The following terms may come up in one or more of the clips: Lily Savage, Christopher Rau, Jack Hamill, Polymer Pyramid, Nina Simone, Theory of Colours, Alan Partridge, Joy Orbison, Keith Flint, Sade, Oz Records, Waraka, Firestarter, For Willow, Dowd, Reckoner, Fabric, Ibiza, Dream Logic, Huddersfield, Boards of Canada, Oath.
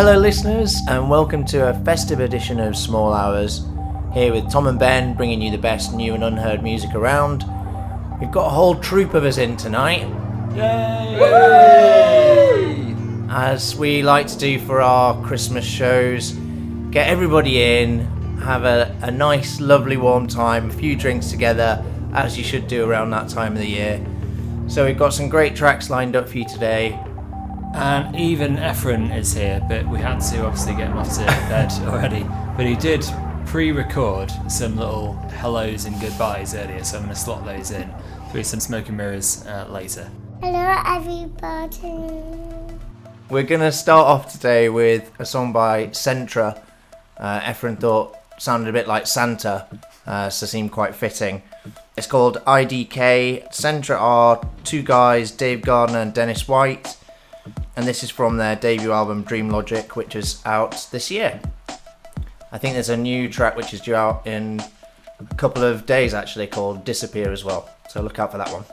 Hello listeners, and welcome to a festive edition of Small Hours, here with Tom and Ben bringing you the best new and unheard music around. We've got a whole troop of us in tonight. Yay! As we like to do for our Christmas shows, get everybody in, have a nice lovely warm time, a few drinks together, as you should do around that time of the year. So we've got some great tracks lined up for you today. And even Efren is here, but we had to obviously get him off to bed already. But he did pre-record some little hellos and goodbyes earlier, so I'm going to slot those in through some Smoke and Mirrors later. Hello everybody. We're going to start off today with a song by Sentra. Efren thought sounded a bit like Santa, so seemed quite fitting. It's called IDK. Sentra are two guys, Dave Gardner and Dennis White. And this is from their debut album Dream Logic, which is out this year. I think there's a new track which is due out in a couple of days actually, called Disappear as well, so look out for that one.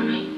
Academy.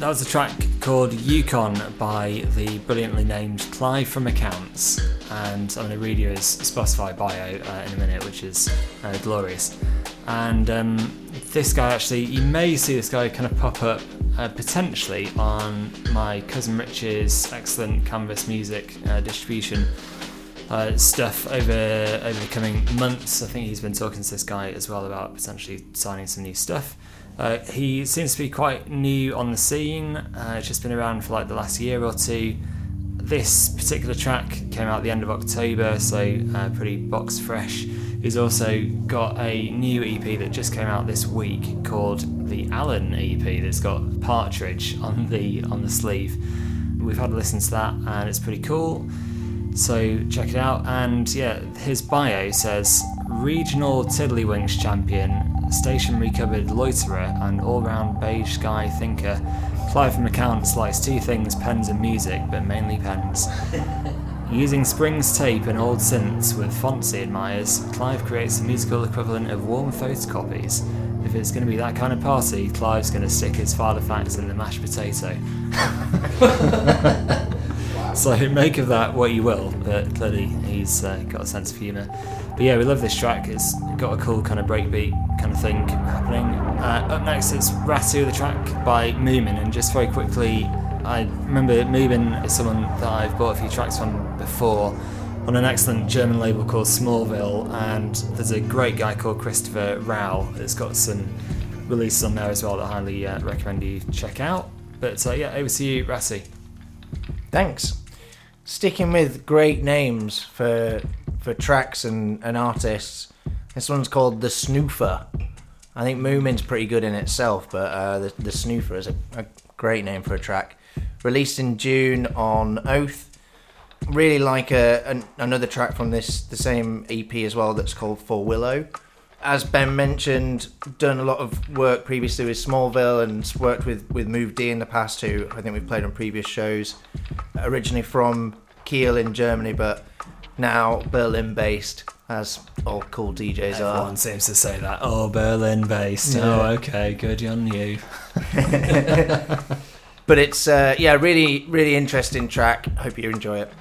That was a track called Yukon by the brilliantly named Clive from Accounts, and I'm going to read you his Spotify bio in a minute, which is glorious. And this guy, actually, you may see this guy kind of pop up potentially on my cousin Rich's excellent Canvas Music distribution stuff over the coming months. I think he's been talking to this guy as well about potentially signing some new stuff. He seems to be quite new on the scene. It's just been around for like the last year or two. This particular track came out at the end of October, so pretty box fresh. He's also got a new EP that just came out this week called the Alan EP that's got Partridge on the sleeve. We've had a listen to that and it's pretty cool, so check it out. And yeah, his bio says regional tiddlywinks champion, stationary cupboard loiterer and all-round beige sky thinker, Clive from Accounts likes two things, pens and music, but mainly pens. Using Springs tape and old synths with fonts he admires, Clive creates the musical equivalent of warm photocopies. If it's going to be that kind of party, Clive's going to stick his father facts in the mashed potato. So make of that what you will, but clearly he's got a sense of humour. But yeah, we love this track. It's got a cool kind of breakbeat kind of thing happening. Up next is Ratu, the track by Moomin. And just very quickly, I remember Moomin is someone that I've bought a few tracks from before on an excellent German label called Smallville, and there's a great guy called Christopher Rau that's got some releases on there as well that I highly recommend you check out. But yeah, over to you, Ratu. Thanks. Sticking with great names for tracks and artists, this one's called The Snoofer. I think Moomin's pretty good in itself, but The Snoofer is a great name for a track. Released in June on Oath. Really like another track from the same EP as well that's called For Willow. As Ben mentioned, done a lot of work previously with Smallville and worked with Move D in the past, who I think we've played on previous shows. Originally from Kiel in Germany, but now Berlin-based, as all cool DJs are. Everyone seems to say that. Oh, Berlin-based. Yeah. Oh, okay, good on you. But it's, yeah, really, really interesting track. Hope you enjoy it.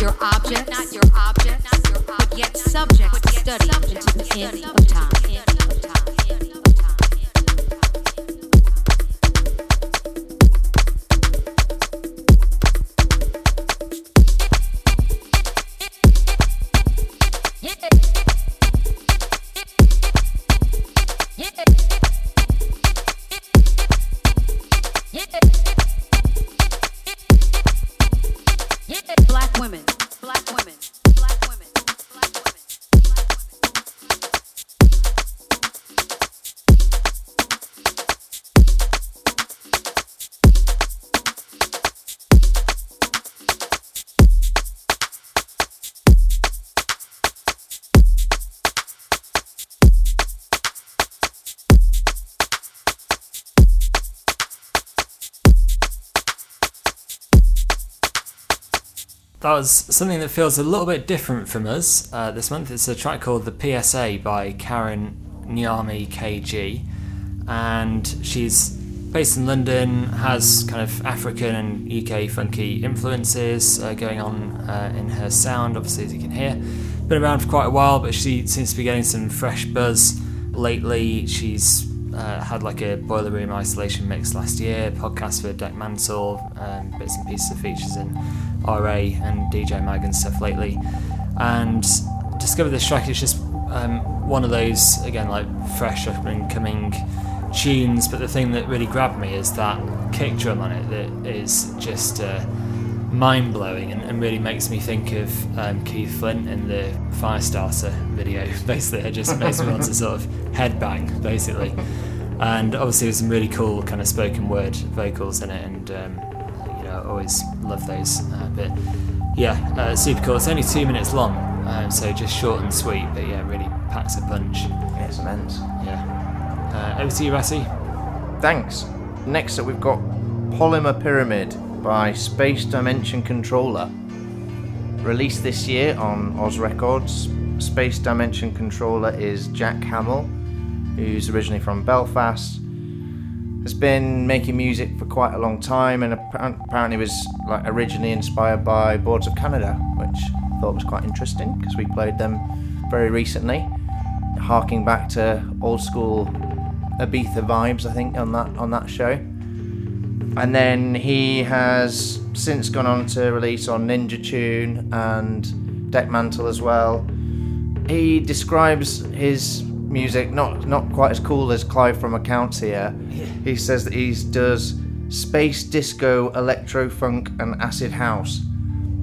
your objects, not your objects, not your objects, but yet subjects to study into the end of time. That was something that feels a little bit different from us this month. It's a track called The PSA by Karen Nyami KG, and she's based in London, has kind of African and UK funky influences going on in her sound, obviously, as you can hear. Been around for quite a while, but she seems to be getting some fresh buzz lately. She's had like a Boiler Room Isolation mix last year, podcast for Dekmantel, bits and pieces of features in RA and DJ Mag and stuff lately, and discovered this track. It's just one of those, again, like fresh up and coming tunes, but the thing that really grabbed me is that kick drum on it that is just mind blowing and really makes me think of Keith Flint in the Firestarter video. Basically, it just makes me want to sort of headbang, basically. And obviously, there's some really cool kind of spoken word vocals in it, and I always love those, but yeah, super cool. It's only 2 minutes long, so just short and sweet, but yeah, really packs a punch. Yeah, it's immense. Yeah. Over to you, Rassi. Thanks. Next up, we've got Polymer Pyramid by Space Dimension Controller. Released this year on Oz Records, Space Dimension Controller is Jack Hamill, who's originally from Belfast. Has been making music for quite a long time, and apparently was like originally inspired by Boards of Canada, which I thought was quite interesting because we played them very recently, harking back to old school Ibiza vibes, I think, on that show. And then he has since gone on to release on Ninja Tune and Dekmantel as well. He describes his music not quite as cool as Clive from Accounts here. Yeah. He says that he does space disco, electro funk, and acid house.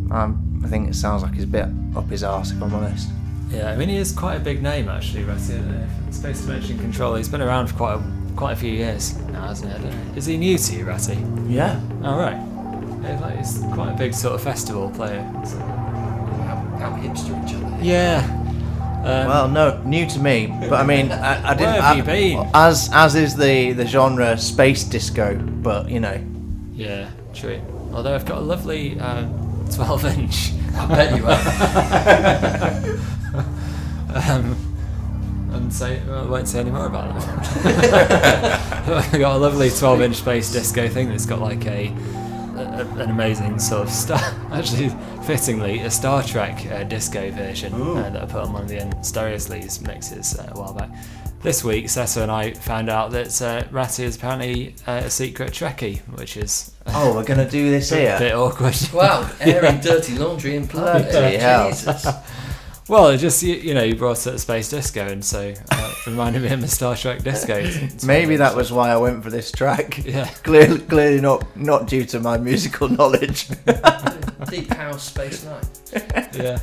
I think it sounds like he's a bit up his arse, if I'm honest. Yeah, I mean, he is quite a big name actually, Rassi. Space Dimension Controller. He's been around for quite a few years now, hasn't he? I don't know. Is he new to you, Rassi? Yeah. All right. Yeah, like, he's quite a big sort of festival player. So. How hipster each other. Yeah. Well, no, new to me, but I mean, I didn't. Where have you been? As is the genre space disco, but you know. Yeah, true. Although I've got a lovely 12-inch. I bet you have. I won't say any more about that. I've got a lovely 12-inch space disco thing that's got like an amazing sort of star, actually fittingly a Star Trek disco version that I put on one of the Stereo Sleeves mixes a while back. This week Sessa and I found out that Ratty is apparently a secret Trekkie, which is we're going to do this here, a bit awkward. Wow, airing dirty laundry in blood. Jesus. Well, it just, you brought up space disco, and so it reminded me of the Star Trek disco. It's maybe that was why I went for this track. Yeah. Clearly not due to my musical knowledge. Deep House Space Night. Yeah.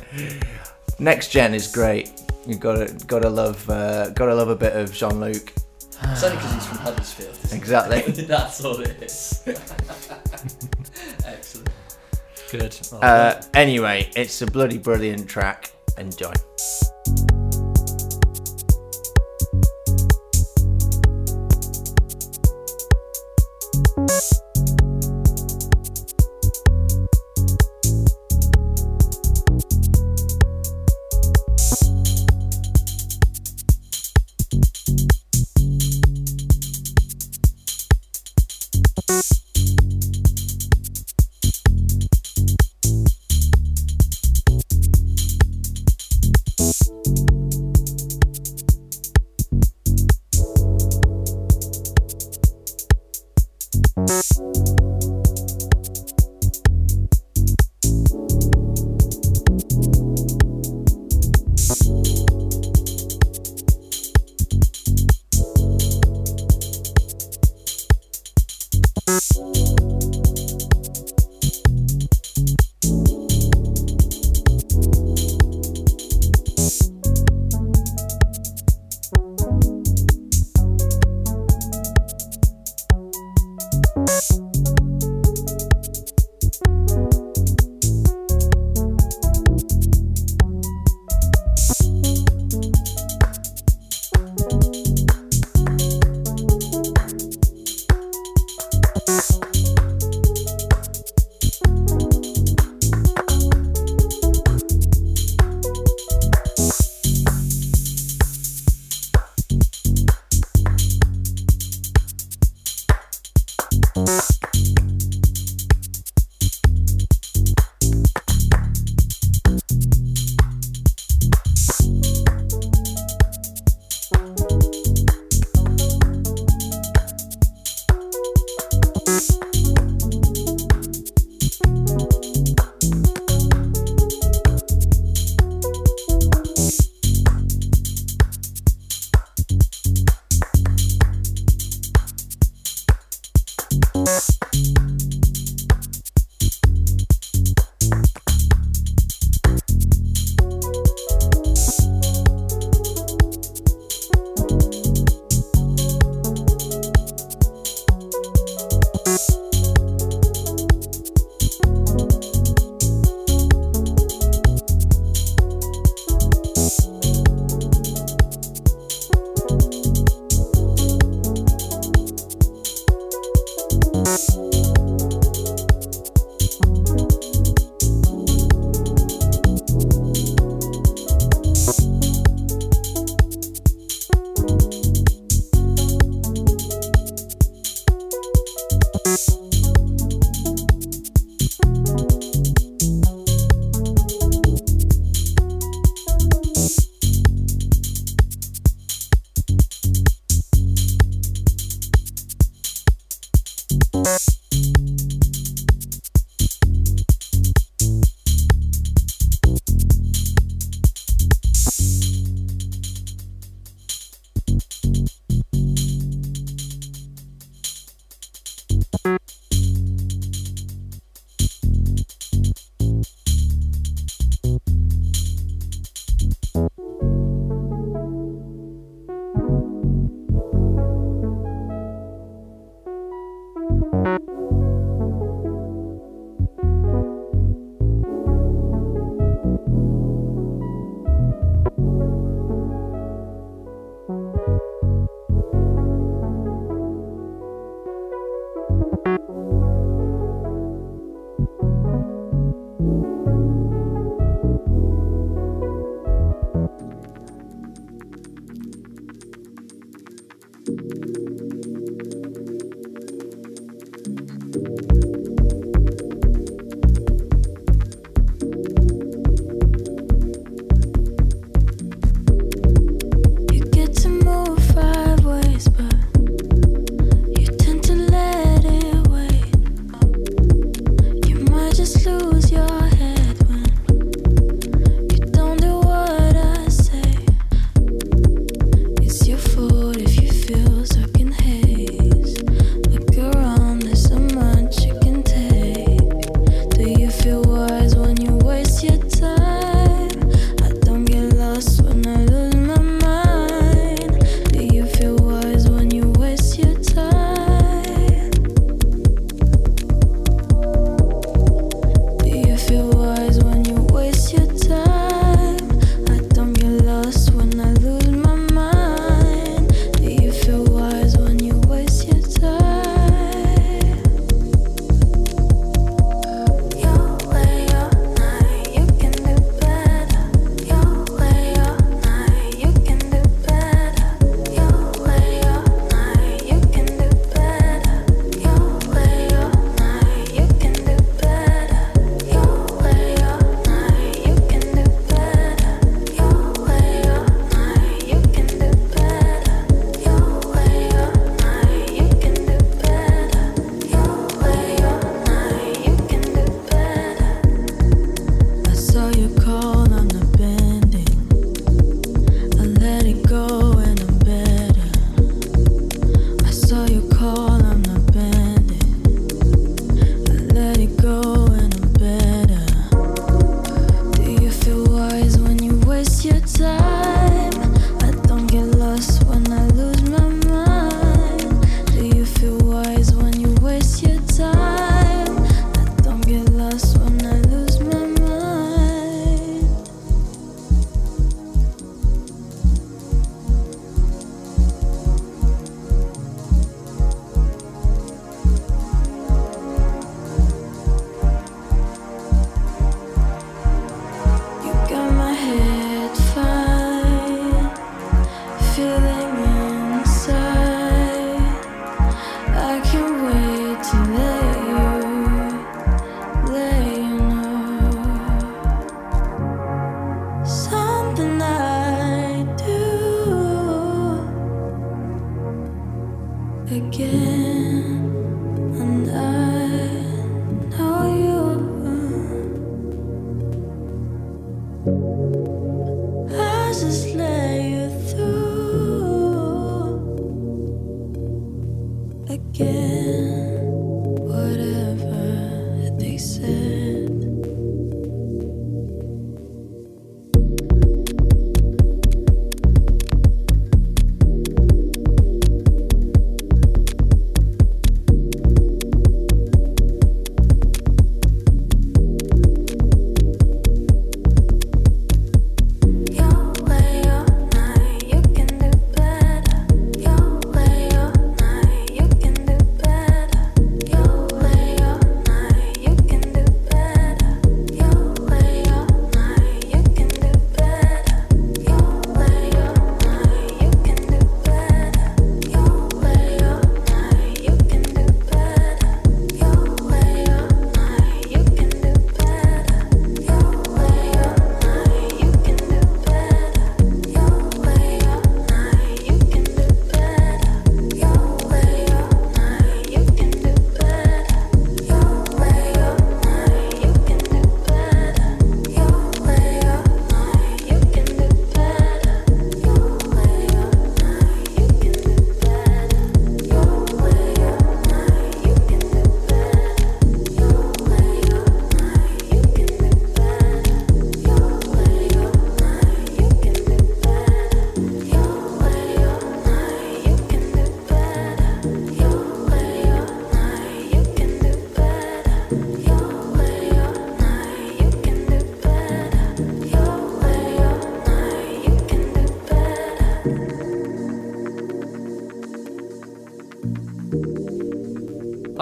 Next Gen is great. You've gotta love a bit of Jean-Luc. It's only because he's from Huddersfield. Exactly. That's all it is. Excellent. Good. Anyway, it's a bloody brilliant track. Enjoy.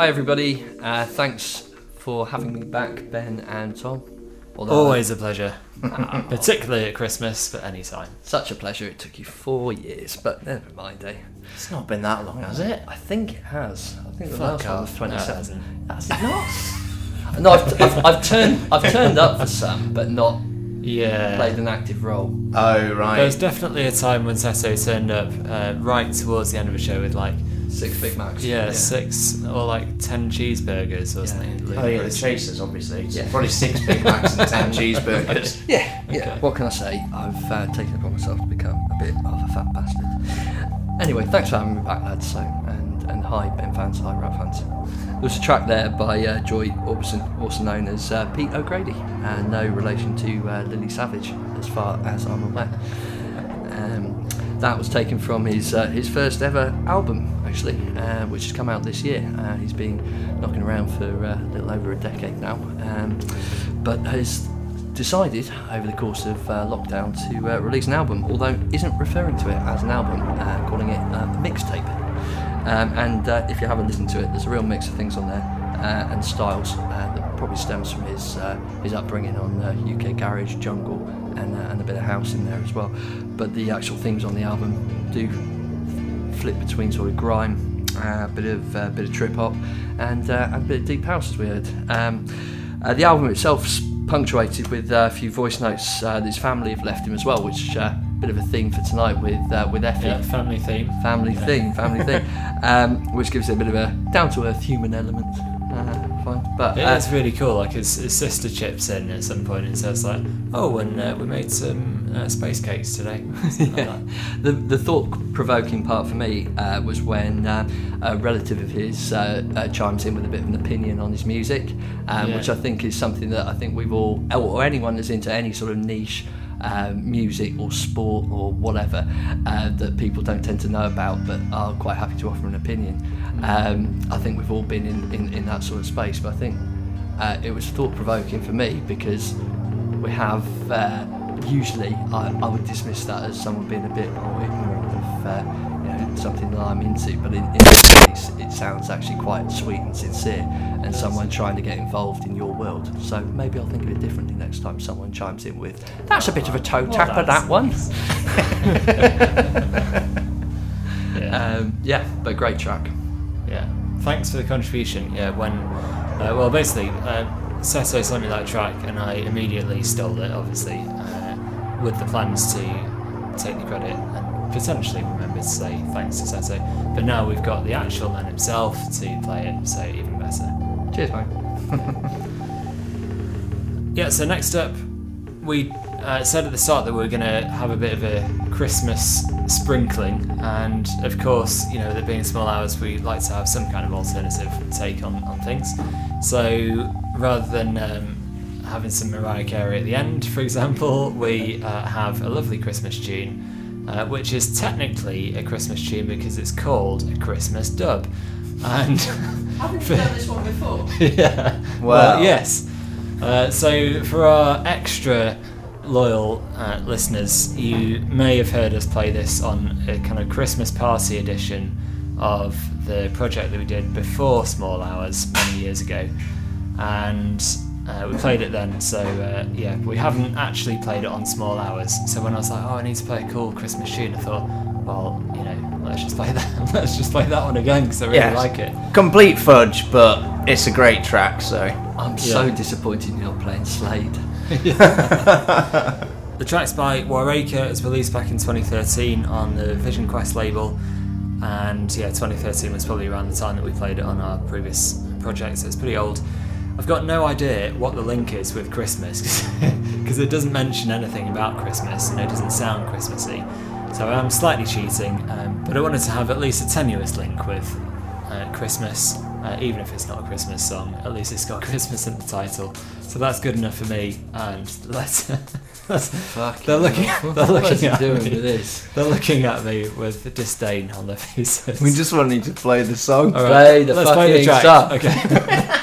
Hi everybody, thanks for having me back, Ben and Tom. Although always a pleasure, particularly at Christmas, but any time. Such a pleasure. It took you 4 years, but never mind, eh? It's not been that long, has it? I think it has. I think the last one was 27. That's not. No, I've turned up for some, but not. Yeah. Played an active role. Oh right. There was definitely a time when Sasso turned up right towards the end of the show with like 6 Big Macs. Yeah, 6 or like 10 cheeseburgers or something. Yeah. Oh yeah, the chasers obviously. Yeah. Probably 6 Big Macs and 10 cheeseburgers. Yeah. Okay. Yeah. What can I say? I've taken it upon myself to become a bit of a fat bastard. Anyway, thanks for having me back, lads. So and hi Ben fans, hi Rap fans. There was a track there by Joy Orbison, also known as Pete O'Grady, no relation to Lily Savage, as far as I'm aware. That was taken from his first ever album, actually, which has come out this year. He's been knocking around for a little over a decade now, but has decided over the course of lockdown to release an album, although isn't referring to it as an album, calling it a mixtape. And if you haven't listened to it, there's a real mix of things on there and styles that probably stems from his upbringing on UK garage, jungle, and a bit of house in there as well. But the actual themes on the album do flip between sort of grime, a bit of trip hop, and a bit of deep house as we heard. The album itself is punctuated with a few voice notes that his family have left him as well, which. Bit of a theme for tonight with Effie. Yeah, family theme, which gives it a bit of a down-to-earth human element. Fine, but it's really cool. Like his sister chips in at some point and says like, "Oh, and we made some space cakes today." Like the thought-provoking part for me was when a relative of his chimes in with a bit of an opinion on his music, which I think is something that I think we've all, or anyone that's into any sort of niche. Music or sport or whatever that people don't tend to know about but are quite happy to offer an opinion. I think we've all been in that sort of space, but I think it was thought-provoking for me because we have usually I would dismiss that as someone being a bit ignorant of something that I'm into, but in this case it sounds actually quite sweet and sincere and someone trying to get involved in your world. So maybe I'll think of it differently next time someone chimes in with, that's a bit of a toe tapper, that one. But great track. Yeah, thanks for the contribution. Yeah, when basically Sasso sent me that track and I immediately stole it, obviously, with the plans to take the credit and potentially remember to say thanks to Sato, but now we've got the actual man himself to play it, so even better. Cheers, mate. Yeah, so next up, we said at the start that we were going to have a bit of a Christmas sprinkling, and of course, there being small hours, we like to have some kind of alternative take on things. So rather than having some Mariah Carey at the end, for example, we have a lovely Christmas tune. Which is technically a Christmas tune because it's called a Christmas dub. And haven't you done this one before? Yeah. Well, yes. So for our extra loyal listeners, you may have heard us play this on a kind of Christmas party edition of the project that we did before Small Hours many years ago. And we played it then, so we haven't actually played it on Small Hours. So when I was like, I need to play a cool Christmas tune, I thought, let's just play that one again because I really like it. Complete fudge, but it's a great track. So I'm so disappointed you're not playing Slade. The track's by Waraka. It's released back in 2013 on the Vision Quest label, and 2013 was probably around the time that we played it on our previous project, so it's pretty old. I've got no idea what the link is with Christmas because it doesn't mention anything about Christmas and it doesn't sound Christmassy, so I'm slightly cheating, but I wanted to have at least a tenuous link with Christmas, even if it's not a Christmas song. At least it's got Christmas in the title, so that's good enough for me. And they're looking at me with disdain on their faces. We just wanted to play the song. All right. Let's play the track. Okay.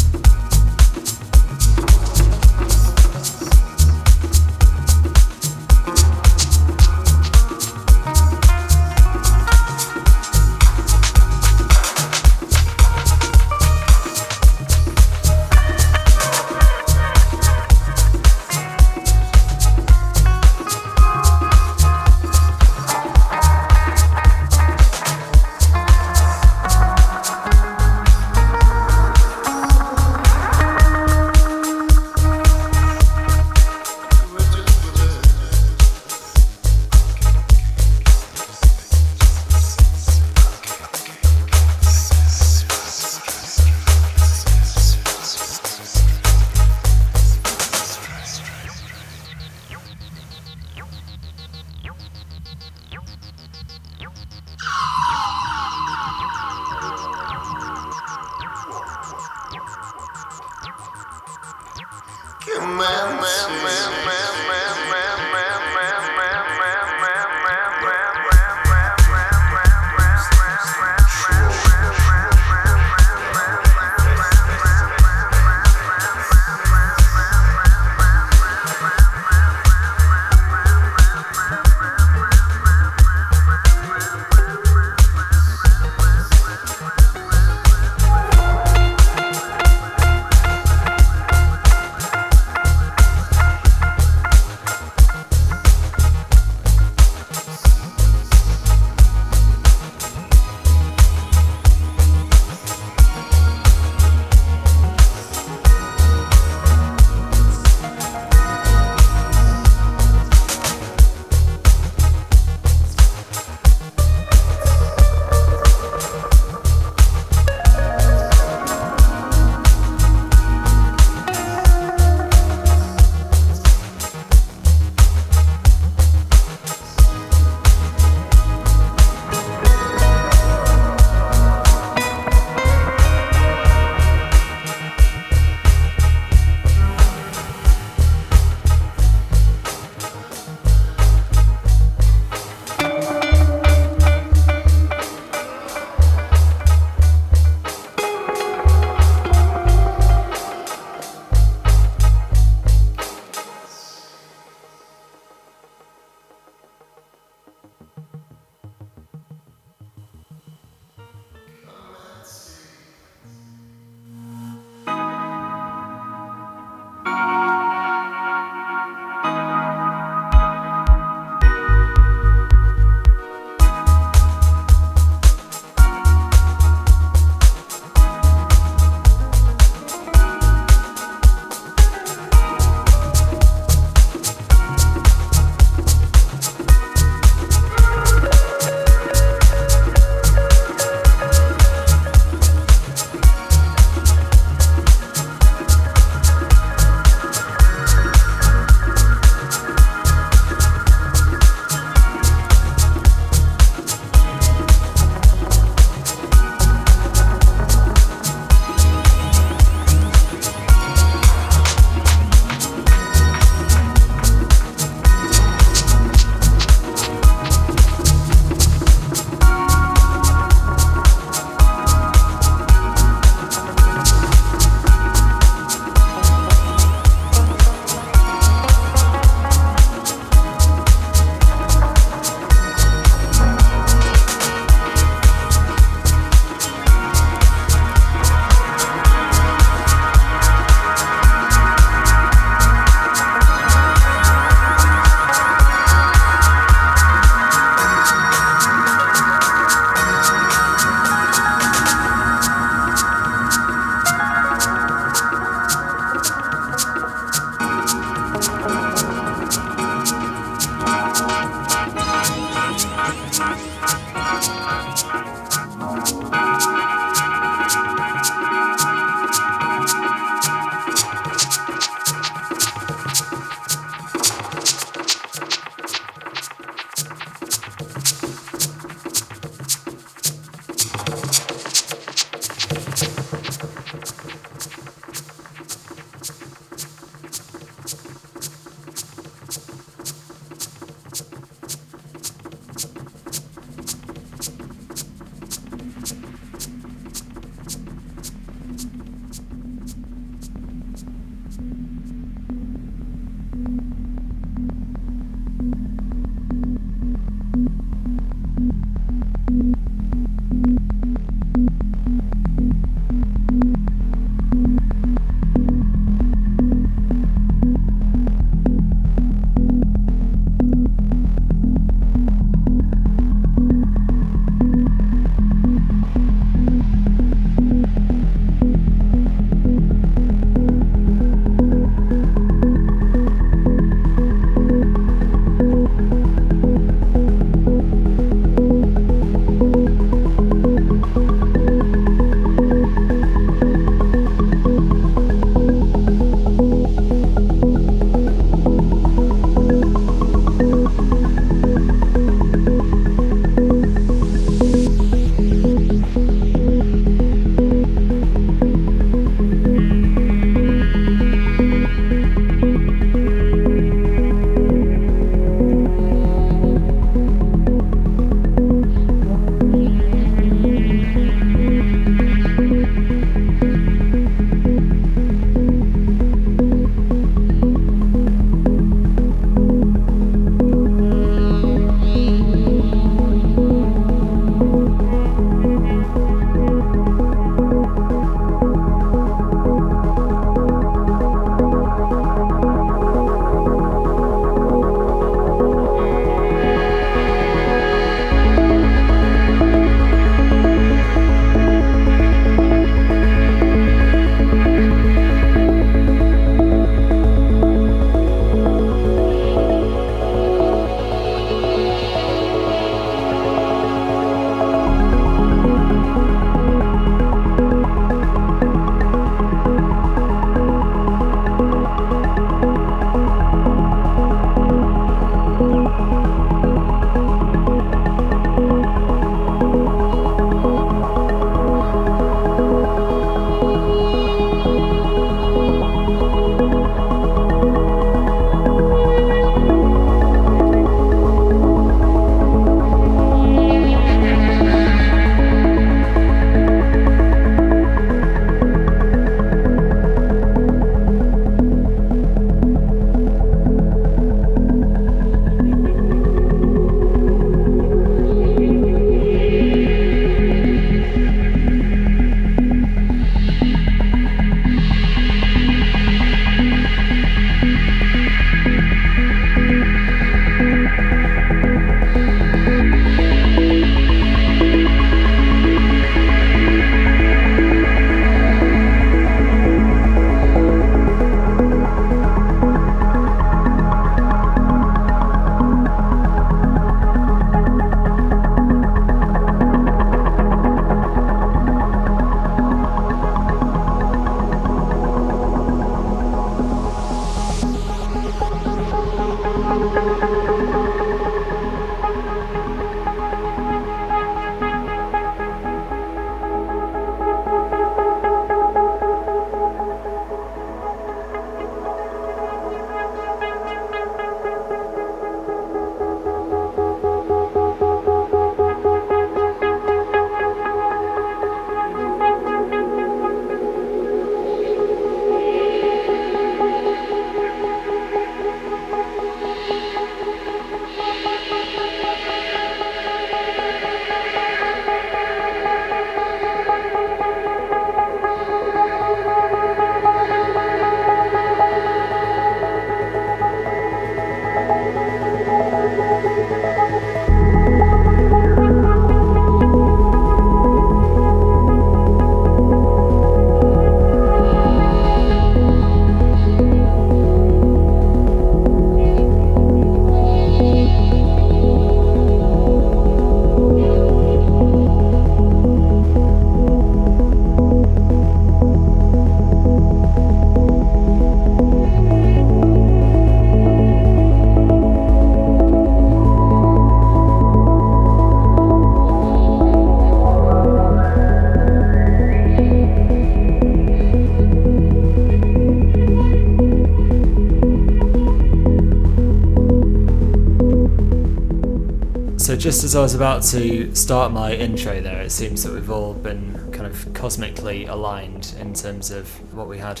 Just as I was about to start my intro there, it seems that we've all been kind of cosmically aligned in terms of what we had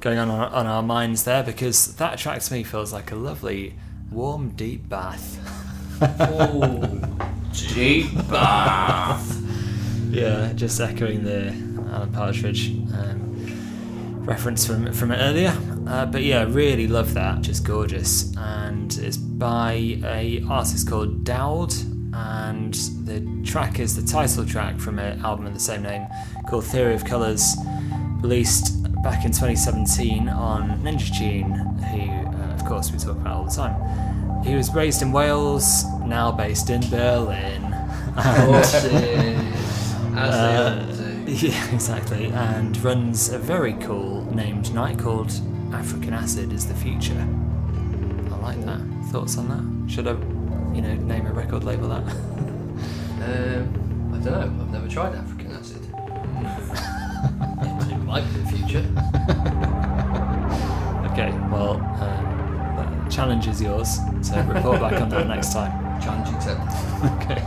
going on our minds there, because that track to me feels like a lovely, warm, deep bath. Oh, deep bath! Yeah, just echoing the Alan Partridge reference from earlier. But yeah, really love that, just gorgeous. And it's by a artist called Dowd, and the track is the title track from an album of the same name called Theory of Colours, released back in 2017 on Ninja Tune, who of course we talk about all the time. He was raised in Wales, now based in Berlin. Yeah, exactly, and runs a very cool named night called African Acid is the Future. I like that. Thoughts on that? Should I, name a record label that? I don't know. I've never tried African Acid. It might be the future. Okay, well, that challenge is yours, so report back on that next time. Challenge accepted. Okay.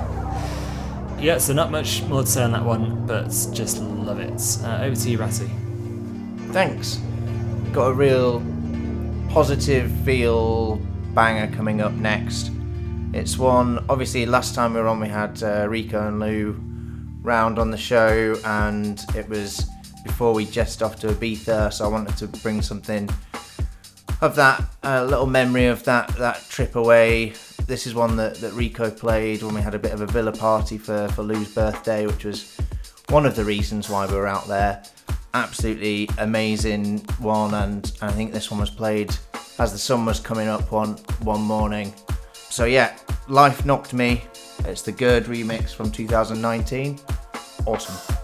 Yeah, so not much more to say on that one, but just love it. Over to you, Ratty. Thanks. Got a real positive feel banger coming up next. It's one, obviously last time we were on we had Rico and Lou round on the show, and it was before we jetted off to Ibiza, so I wanted to bring something of that, a little memory of that trip away. This is one that Rico played when we had a bit of a villa party for Lou's birthday, which was one of the reasons why we were out there. Absolutely amazing one, and I think this one was played as the sun was coming up one morning. So yeah, Life Knocked Me. It's the GERD remix from 2019. Awesome.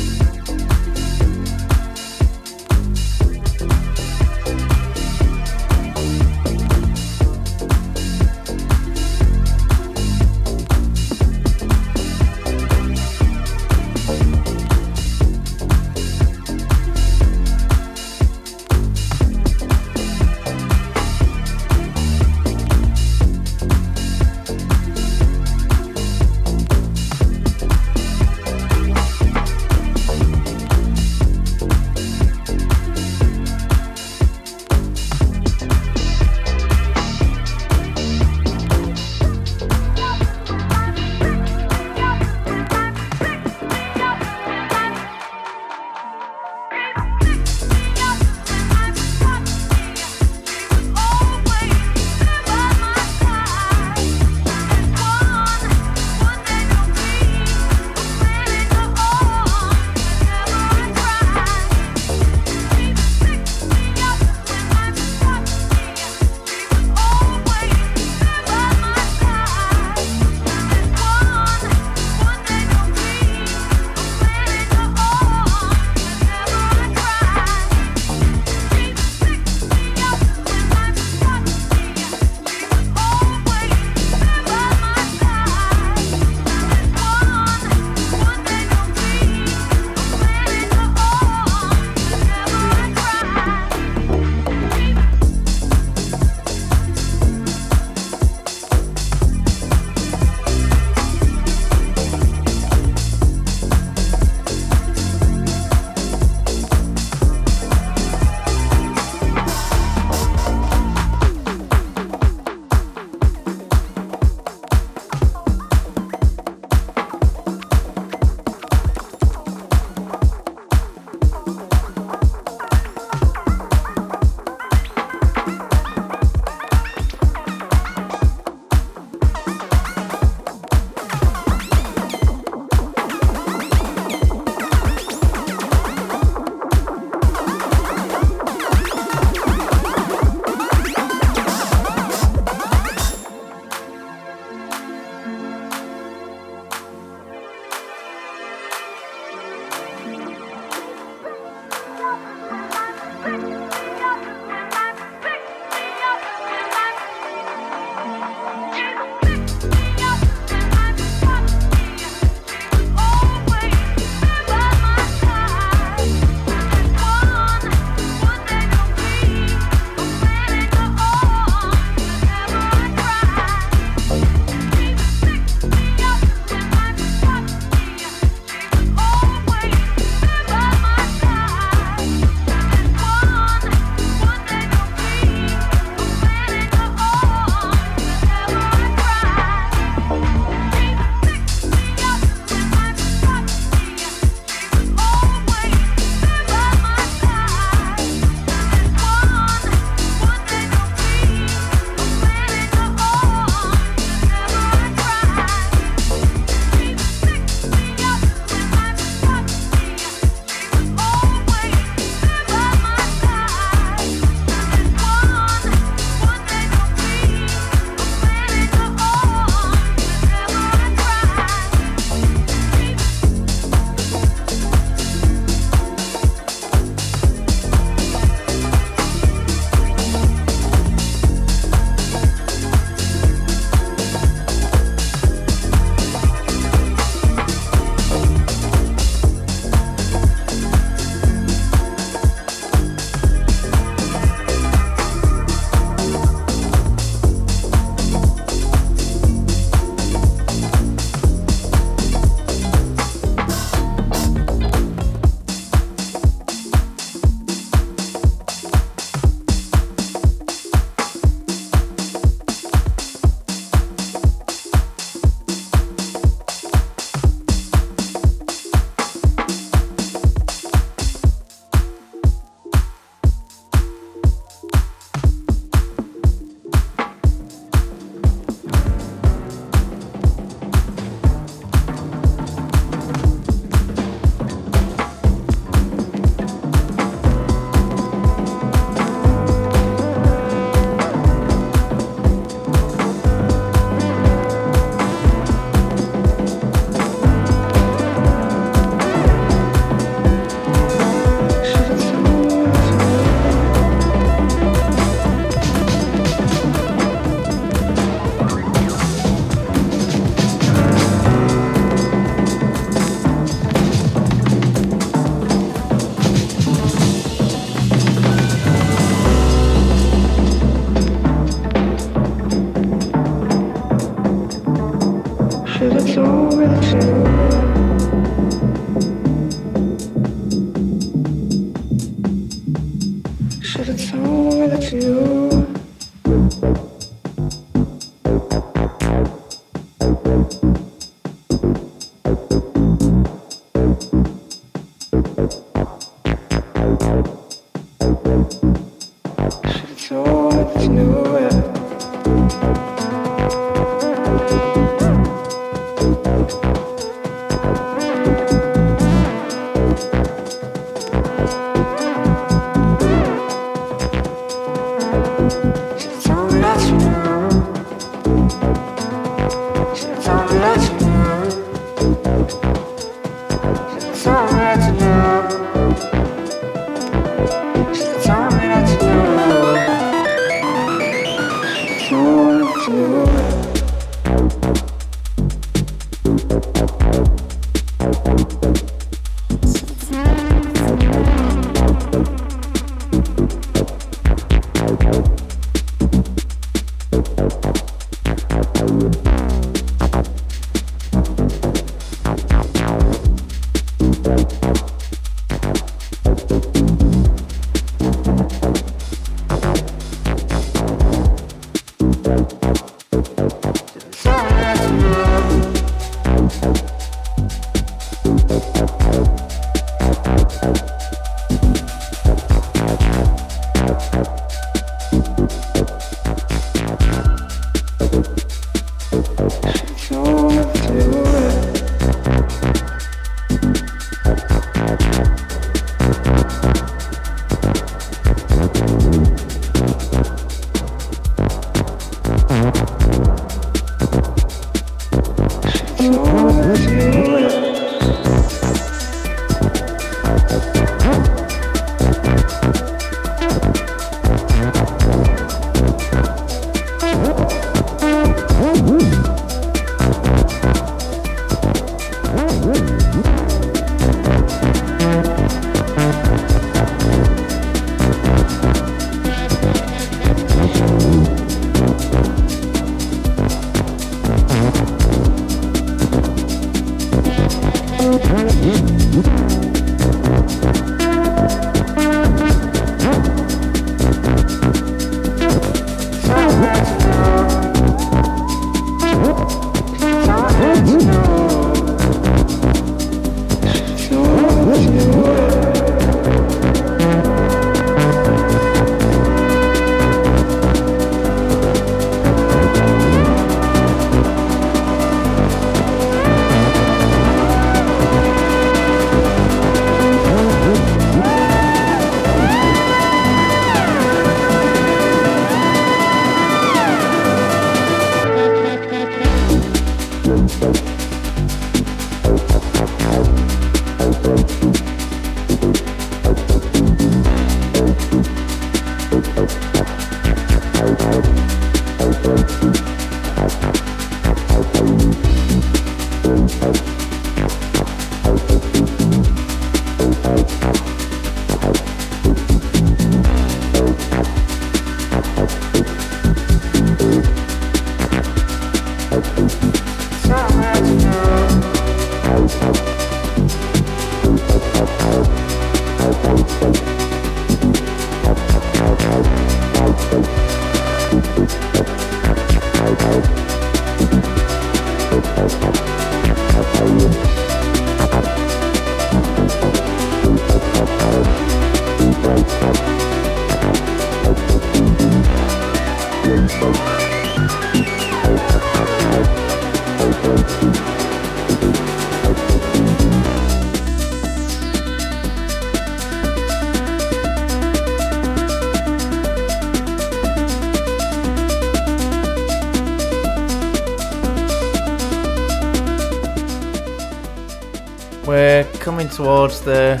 Towards the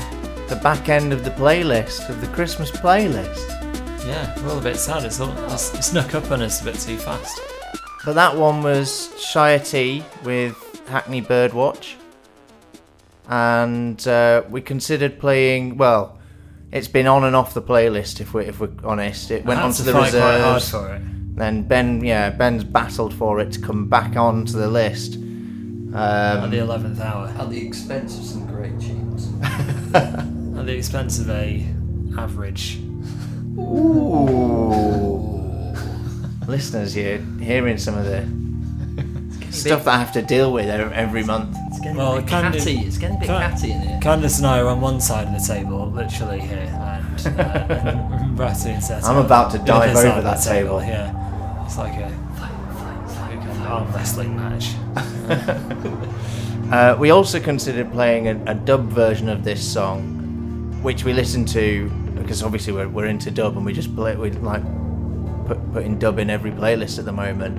back end of the playlist, of the Christmas playlist. Yeah, we're all a bit sad. It snuck up on us a bit too fast. But that one was Shiree T with Hackney Birdwatch. And we considered playing, well, it's been on and off the playlist if we're honest. It went onto the reserves. Quite hard for it. Then Ben's battled for it to come back onto the list. At the 11th hour. At the expense of some great tunes. At the expense of a average. Ooh. Listeners, you're hearing some of the stuff I have to deal with every month. It's getting a bit catty in here. Candice and I are on one side of the table, literally here, and Ratty and Seth. I'm about to dive over that table. Yeah, it's like an arm wrestling match. We also considered playing a dub version of this song, which we listened to because obviously we're into dub, and we just putting dub in every playlist at the moment.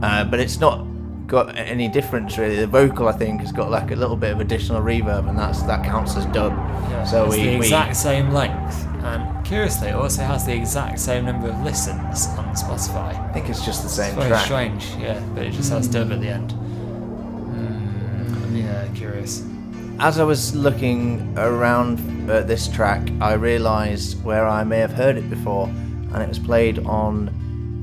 But it's not got any difference really. The vocal, I think, has got like a little bit of additional reverb, and that counts as dub. Yeah, so it's the exact same length, and curiously, it also has the exact same number of listens on Spotify. I think it's just the same track. Very strange, yeah, but it just has dub at the end. Yeah, curious. As I was looking around at this track, I realised where I may have heard it before, and it was played on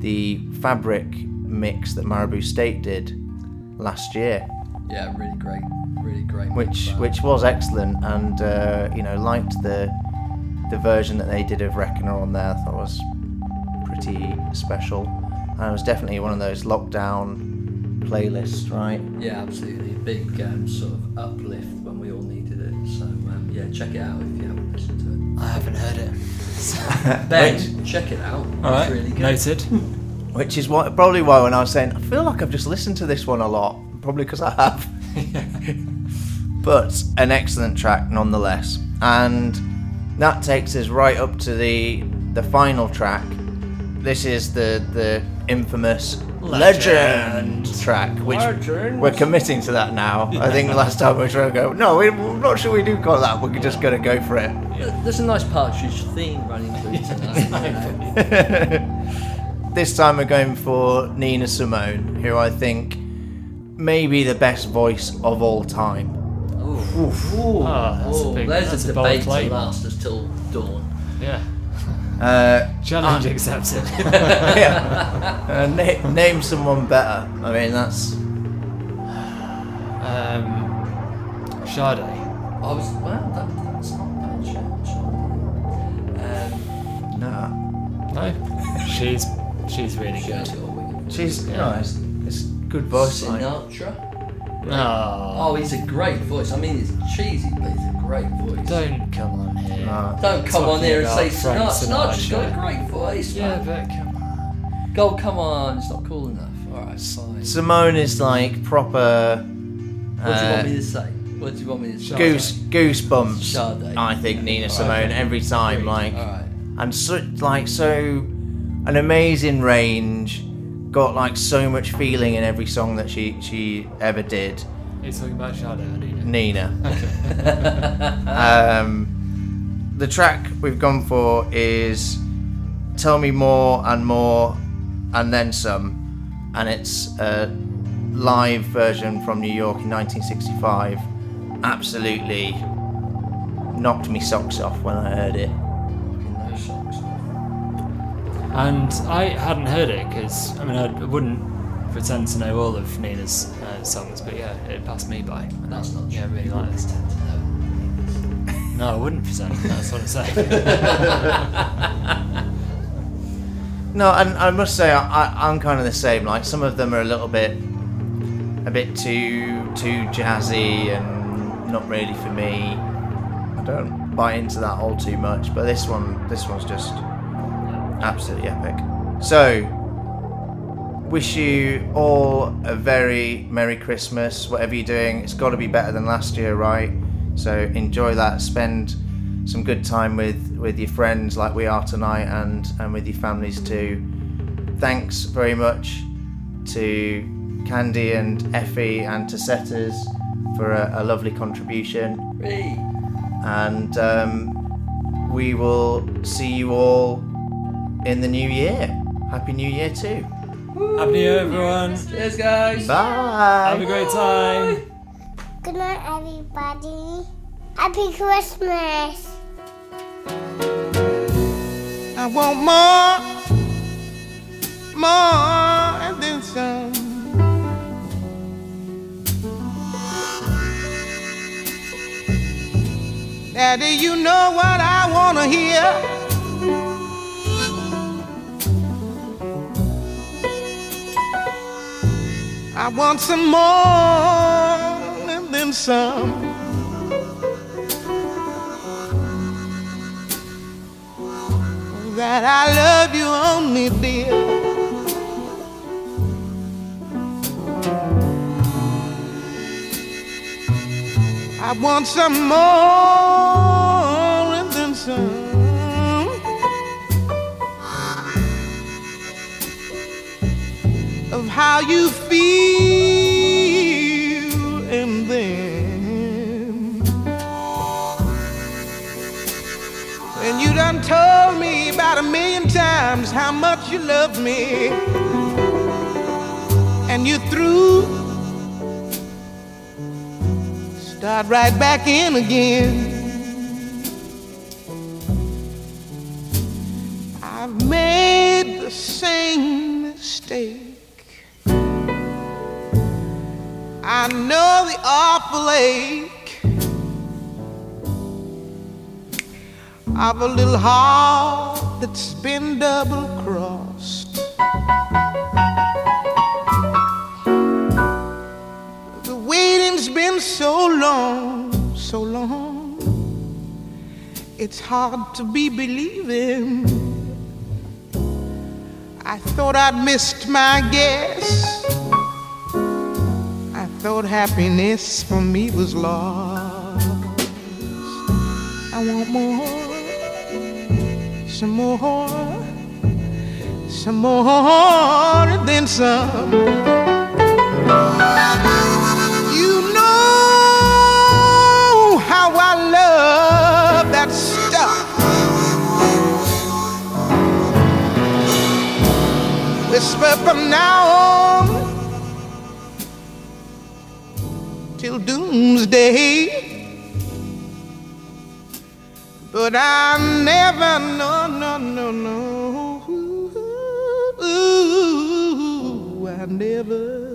the Fabric mix that Marabou State did last year. Yeah, really great. Which was excellent, and liked the version that they did of Reckoner on there. I thought it was pretty special, and it was definitely one of those lockdown playlists, right? Yeah, absolutely. Big sort of uplift when we all needed it. So check it out if you haven't listened to it. I haven't heard it. So, Ben, check it out. All right, really good. Noted. Which is probably why when I was saying, I feel like I've just listened to this one a lot, probably because I have. But an excellent track nonetheless. And that takes us right up to the final track. This is the infamous Legend track, which we're committing to that now. I think last time we were trying to go, no, we're not sure we do call that, we're just going to go for it. Yeah. There's a nice Partridge theme running through tonight. This time we're going for Nina Simone, who I think may be the best voice of all time. There's a debate to last us till dawn. Yeah. Challenge accepted. Yeah. Name someone better. I mean, that's... Sade. That's not bad, Sade. No. She's really good. She's nice. It's good voice. Sinatra. He's a great voice. I mean, it's cheesy, but it's a great voice. Don't come on here. Don't come on here and say Sinatra. She's got a great voice. Yeah, man. But come on. Come on. It's not cool enough. All right, fine. Simone is like proper. What do you want me to say? What do you want me to say? Goosebumps. Sade. I think Nina Simone every time. Agreed. Like, all right. And so. An amazing range, got like so much feeling in every song that she ever did. Are you talking about Shadow or Nina? Okay. The track we've gone for is Tell Me More and More and Then Some, and it's a live version from New York in 1965. Absolutely knocked me socks off when I heard it. And I hadn't heard it because, I mean, I wouldn't pretend to know all of Nina's songs, but yeah, it passed me by. And that's not true. Yeah, I really like this. No, I wouldn't pretend. That's what I'm saying. No, and I must say, I'm kind of the same. Like, some of them are a bit too jazzy and not really for me. I don't buy into that all too much. But this one's just absolutely epic. So, wish you all a very Merry Christmas, whatever you're doing. It's got to be better than last year, right? So enjoy that. Spend some good time with your friends like we are tonight and with your families too. Thanks very much to Candy and Effie and to Setters for a lovely contribution. Hey. And we will see you all in the new year. Happy New Year too. Woo. Happy New Year, everyone. Cheers, guys. Bye. Have a great time. Good night, everybody. Happy Christmas. I want more and then some. Daddy, you know what I want to hear. I want some more and then some. That I love you only, dear. I want some more and then some. Of how you feel and then when you done told me about 1,000,000 times how much you love me and you threw, start right back in again. I've made the same mistake. I know the awful ache of a little heart that's been double-crossed. The waiting's been so long, so long. It's hard to be believing. I thought I'd missed my guess. Thought happiness for me was lost. I want more, some more, some more than some. You know how I love that stuff. Whisper from now on till doomsday, but I never, no, I never